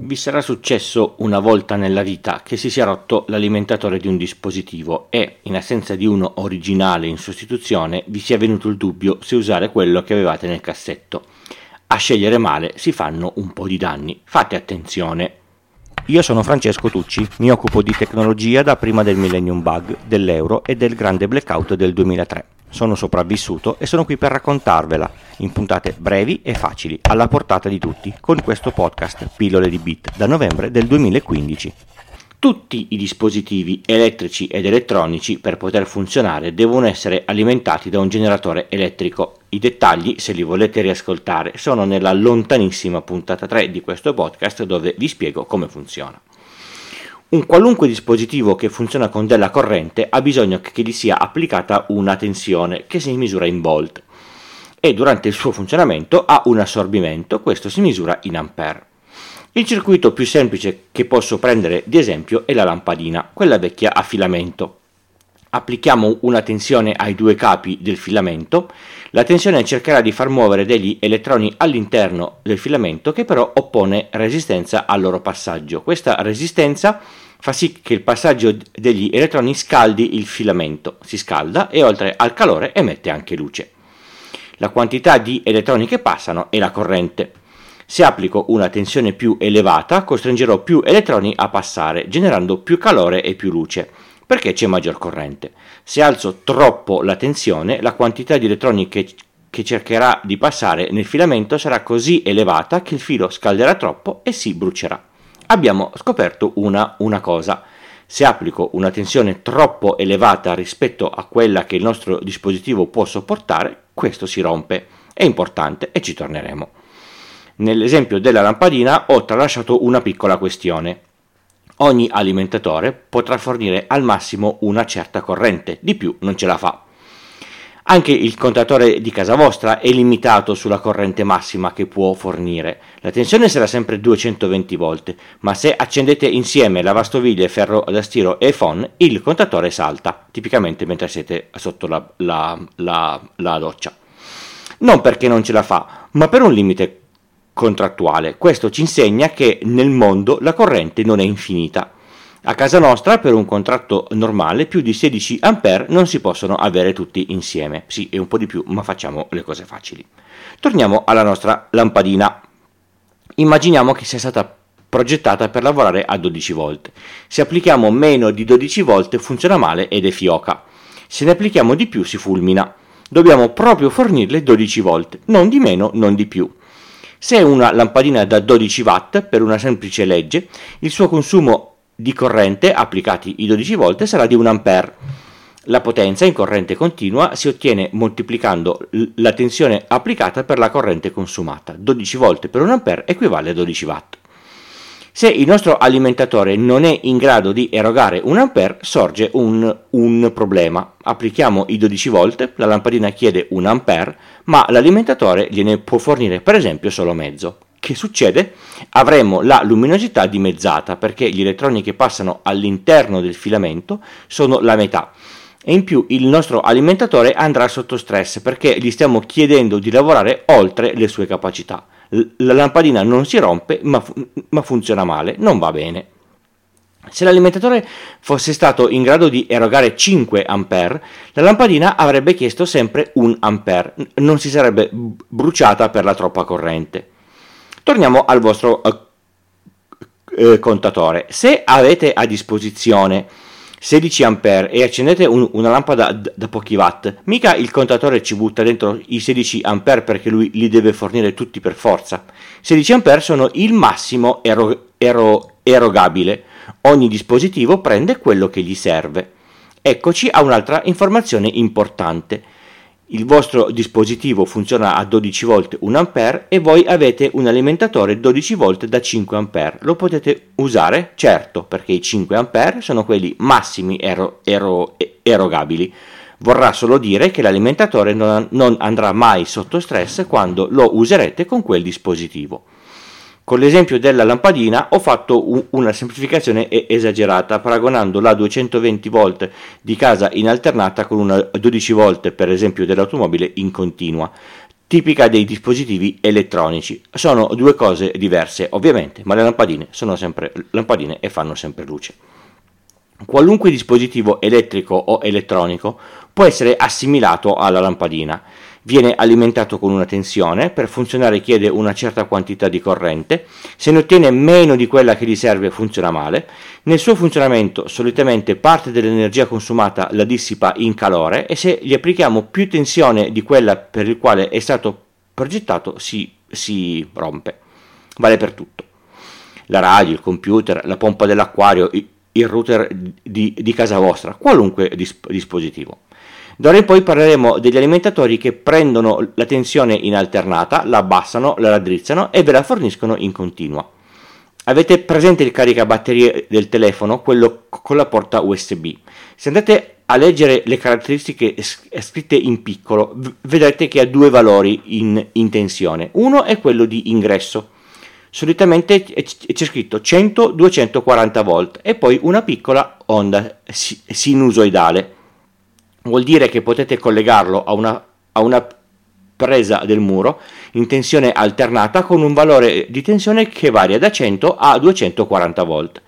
Vi sarà successo una volta nella vita che si sia rotto l'alimentatore di un dispositivo e, in assenza di uno originale in sostituzione, vi sia venuto il dubbio se usare quello che avevate nel cassetto. A scegliere male si fanno un po' di danni. Fate attenzione! Io sono Francesco Tucci, mi occupo di tecnologia da prima del Millennium Bug, dell'Euro e del grande blackout del 2003. Sono sopravvissuto e sono qui per raccontarvela, in puntate brevi e facili, alla portata di tutti, con questo podcast Pillole di Bit, da novembre del 2015. Tutti i dispositivi elettrici ed elettronici, per poter funzionare, devono essere alimentati da un generatore elettrico. I dettagli, se li volete riascoltare, sono nella lontanissima puntata 3 di questo podcast, dove vi spiego come funziona. Un qualunque dispositivo che funziona con della corrente ha bisogno che gli sia applicata una tensione che si misura in volt e durante il suo funzionamento ha un assorbimento, questo si misura in ampere. Il circuito più semplice che posso prendere di esempio è la lampadina, quella vecchia a filamento. Applichiamo una tensione ai due capi del filamento, la tensione cercherà di far muovere degli elettroni all'interno del filamento che però oppone resistenza al loro passaggio. Questa resistenza fa sì che il passaggio degli elettroni scaldi il filamento, si scalda e oltre al calore emette anche luce. La quantità di elettroni che passano è la corrente. Se applico una tensione più elevata costringerò più elettroni a passare, generando più calore e più luce, perché c'è maggior corrente. Se alzo troppo la tensione, la quantità di elettroni che cercherà di passare nel filamento sarà così elevata che il filo scalderà troppo e si brucerà. Abbiamo scoperto una cosa. Se applico una tensione troppo elevata rispetto a quella che il nostro dispositivo può sopportare, questo si rompe. È importante e ci torneremo. Nell'esempio della lampadina ho tralasciato una piccola questione. Ogni alimentatore potrà fornire al massimo una certa corrente, di più non ce la fa. Anche il contatore di casa vostra è limitato sulla corrente massima che può fornire. La tensione sarà sempre 220 volt, ma se accendete insieme lavastoviglie, ferro da stiro e phon, il contatore salta, tipicamente mentre siete sotto la doccia. Non perché non ce la fa, ma per un limite contrattuale. Questo ci insegna che nel mondo la corrente non è infinita. A casa nostra per un contratto normale più di 16 ampere non si possono avere tutti insieme. Sì, è un po' di più, ma facciamo le cose facili. Torniamo alla nostra lampadina. Immaginiamo che sia stata progettata per lavorare a 12 volt. Se applichiamo meno di 12 volt funziona male ed è fioca. Se ne applichiamo di più si fulmina. Dobbiamo proprio fornirle 12 volt, non di meno, non di più. Se è una lampadina da 12 watt, per una semplice legge, il suo consumo di corrente, applicati i 12 volt, sarà di 1 ampere. La potenza in corrente continua si ottiene moltiplicando la tensione applicata per la corrente consumata. 12 volt per 1 ampere equivale a 12 watt. Se il nostro alimentatore non è in grado di erogare 1 ampere, sorge un problema. Applichiamo i 12 volt, la lampadina chiede 1 ampere, ma l'alimentatore gliene può fornire per esempio solo mezzo. Che succede? Avremo la luminosità dimezzata perché gli elettroni che passano all'interno del filamento sono la metà. E in più il nostro alimentatore andrà sotto stress perché gli stiamo chiedendo di lavorare oltre le sue capacità. La lampadina non si rompe ma funziona male, non va bene. Se l'alimentatore fosse stato in grado di erogare 5 ampere, la lampadina avrebbe chiesto sempre 1 ampere, non si sarebbe bruciata per la troppa corrente. Torniamo al vostro contatore. Se avete a disposizione 16 ampere e accendete una lampada da pochi watt, mica il contatore ci butta dentro i 16 ampere perché lui li deve fornire tutti per forza. 16 ampere sono il massimo erogabile. Ogni dispositivo prende quello che gli serve. Eccoci a un'altra informazione importante. Il vostro dispositivo funziona a 12 volt 1 ampere e voi avete un alimentatore 12 volt da 5 ampere. Lo potete usare? Certo, perché i 5 ampere sono quelli massimi erogabili. Vorrà solo dire che l'alimentatore non andrà mai sotto stress quando lo userete con quel dispositivo. Con l'esempio della lampadina ho fatto una semplificazione esagerata paragonando la 220 volt di casa in alternata con una 12 volt per esempio dell'automobile in continua. tipica dei dispositivi elettronici. Sono due cose diverse ovviamente, ma le lampadine sono sempre lampadine e fanno sempre luce. Qualunque dispositivo elettrico o elettronico può essere assimilato alla lampadina. Viene alimentato con una tensione, per funzionare chiede una certa quantità di corrente, se ne ottiene meno di quella che gli serve funziona male, nel suo funzionamento solitamente parte dell'energia consumata la dissipa in calore e se gli applichiamo più tensione di quella per il quale è stato progettato si rompe, vale per tutto, la radio, il computer, la pompa dell'acquario, il router di casa vostra, qualunque dispositivo. D'ora in poi parleremo degli alimentatori che prendono la tensione in alternata, la abbassano, la raddrizzano e ve la forniscono in continua. Avete presente il caricabatterie del telefono, quello con la porta USB? Se andate a leggere le caratteristiche scritte in piccolo, vedrete che ha due valori in tensione. Uno è quello di ingresso. Solitamente c'è scritto 100-240 volt e poi una piccola onda sinusoidale. Vuol dire che potete collegarlo a una presa del muro in tensione alternata con un valore di tensione che varia da 100 a 240 volt.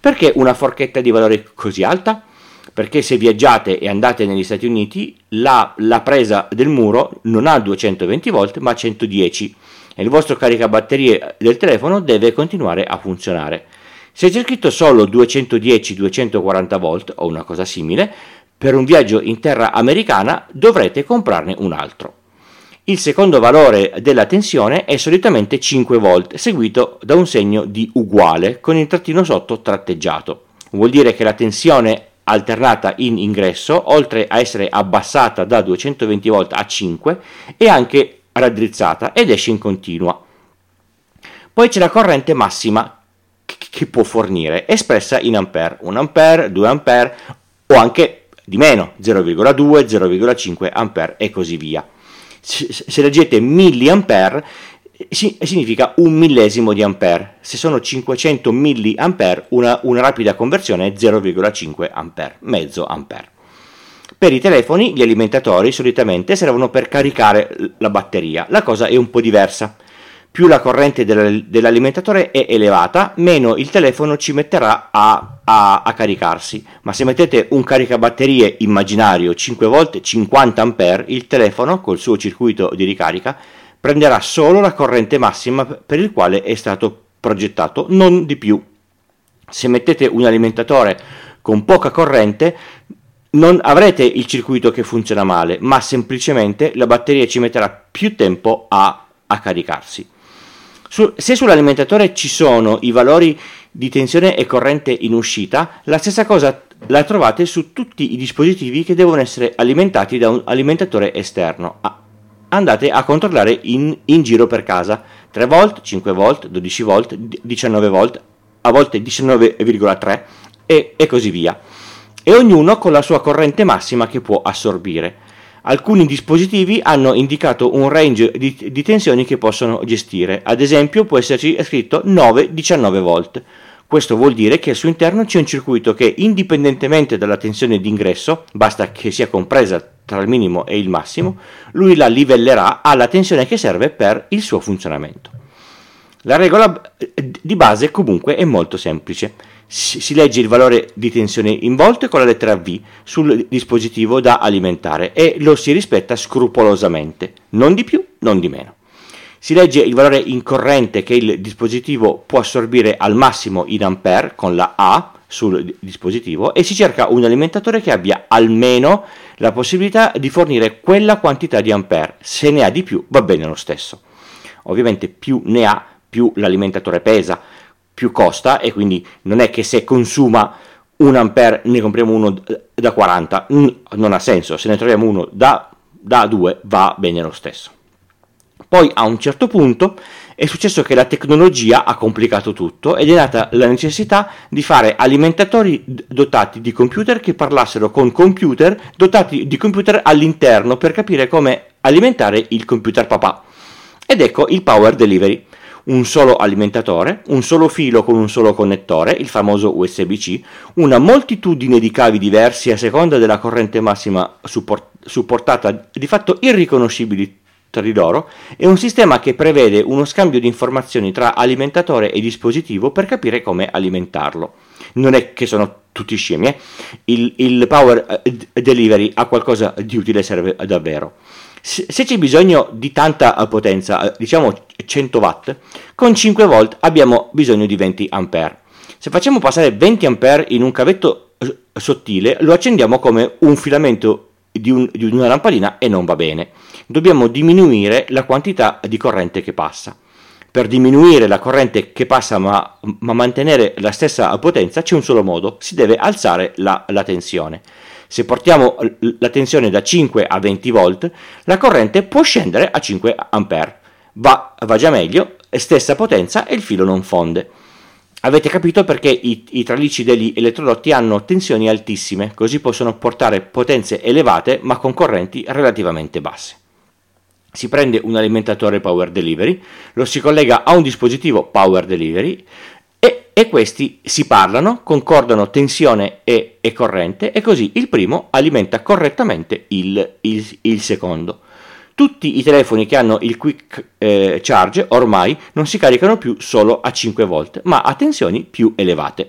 Perché una forchetta di valore così alta? Perché se viaggiate e andate negli Stati Uniti la presa del muro non ha 220 volt ma 110 e il vostro caricabatterie del telefono deve continuare a funzionare. Se c'è scritto solo 210-240 volt o una cosa simile, per un viaggio in terra americana dovrete comprarne un altro. Il secondo valore della tensione è solitamente 5 volt, seguito da un segno di uguale con il trattino sotto tratteggiato. Vuol dire che la tensione alternata in ingresso, oltre a essere abbassata da 220 volt a 5, è anche raddrizzata ed esce in continua. Poi c'è la corrente massima che può fornire, espressa in ampere, 1 ampere, 2 ampere o anche di meno, 0,2, 0,5 ampere e così via. Se leggete milliampere significa un millesimo di ampere, se sono 500 milliampere una rapida conversione è 0,5 ampere, mezzo ampere. Per i telefoni gli alimentatori solitamente servono per caricare la batteria, la cosa è un po' diversa. Più la corrente dell'alimentatore è elevata, meno il telefono ci metterà a caricarsi. Ma se mettete un caricabatterie immaginario 5 volte 50 ampere, il telefono col suo circuito di ricarica prenderà solo la corrente massima per il quale è stato progettato, non di più. Se mettete un alimentatore con poca corrente non avrete il circuito che funziona male, ma semplicemente la batteria ci metterà più tempo a caricarsi. Se sull'alimentatore ci sono i valori di tensione e corrente in uscita, la stessa cosa la trovate su tutti i dispositivi che devono essere alimentati da un alimentatore esterno. Andate a controllare in giro per casa: 3 volt, 5 volt, 12 volt, 19 volt, a volte 19,3 e così via. E ognuno con la sua corrente massima che può assorbire. Alcuni dispositivi hanno indicato un range di tensioni che possono gestire, ad esempio può esserci scritto 9-19 volt. Questo vuol dire che al suo interno c'è un circuito che, indipendentemente dalla tensione d'ingresso, basta che sia compresa tra il minimo e il massimo, lui la livellerà alla tensione che serve per il suo funzionamento. La regola di base comunque è molto semplice. Si legge il valore di tensione in volt con la lettera V sul dispositivo da alimentare e lo si rispetta scrupolosamente, non di più, non di meno. Si legge il valore in corrente che il dispositivo può assorbire al massimo in ampere con la A sul dispositivo e si cerca un alimentatore che abbia almeno la possibilità di fornire quella quantità di ampere, se ne ha di più va bene lo stesso. Ovviamente più ne ha, più l'alimentatore pesa, più costa e quindi non è che se consuma un ampere ne compriamo uno da 40, non ha senso, se ne troviamo uno da 2 va bene lo stesso. Poi a un certo punto è successo che la tecnologia ha complicato tutto ed è nata la necessità di fare alimentatori dotati di computer che parlassero con computer dotati di computer all'interno per capire come alimentare il computer papà. Ed ecco il Power Delivery. Un solo alimentatore, un solo filo con un solo connettore, il famoso USB-C, una moltitudine di cavi diversi a seconda della corrente massima supportata, di fatto irriconoscibili tra di loro, è un sistema che prevede uno scambio di informazioni tra alimentatore e dispositivo per capire come alimentarlo. Non è che sono tutti scemi, eh? Il Power Delivery ha qualcosa di utile, serve davvero. Se c'è bisogno di tanta potenza, diciamo 100 watt, con 5 volt abbiamo bisogno di 20 ampere. Se facciamo passare 20 ampere in un cavetto sottile, lo accendiamo come un filamento di una lampadina e non va bene. Dobbiamo diminuire la quantità di corrente che passa. Per diminuire la corrente che passa ma mantenere la stessa potenza c'è un solo modo: si deve alzare la tensione. Se portiamo la tensione da 5 a 20 volt, la corrente può scendere a 5 ampere. Va già meglio, stessa potenza e il filo non fonde. Avete capito perché i tralicci degli elettrodotti hanno tensioni altissime, così possono portare potenze elevate ma con correnti relativamente basse. Si prende un alimentatore Power Delivery, lo si collega a un dispositivo Power Delivery e questi si parlano, concordano tensione e corrente, e così il primo alimenta correttamente il secondo. Tutti i telefoni che hanno il quick charge ormai non si caricano più solo a 5 volt, ma a tensioni più elevate.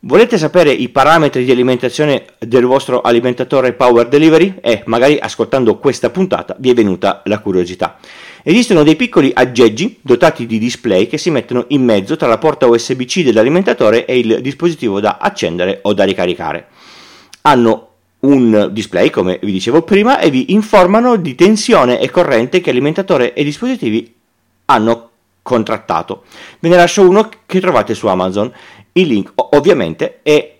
Volete sapere i parametri di alimentazione del vostro alimentatore Power Delivery? Magari ascoltando questa puntata vi è venuta la curiosità. Esistono dei piccoli aggeggi dotati di display che si mettono in mezzo tra la porta USB-C dell'alimentatore e il dispositivo da accendere o da ricaricare. Hanno un display, come vi dicevo prima, e vi informano di tensione e corrente che alimentatore e dispositivi hanno contrattato. Ve ne lascio uno che trovate su Amazon. Il link ovviamente è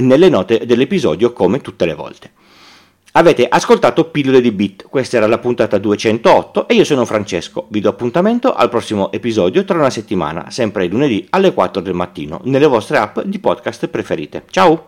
nelle note dell'episodio, come tutte le volte. Avete ascoltato Pillole di Bit, questa era la puntata 208 e io sono Francesco. Vi do appuntamento al prossimo episodio tra una settimana, sempre lunedì alle 4 del mattino, nelle vostre app di podcast preferite. Ciao!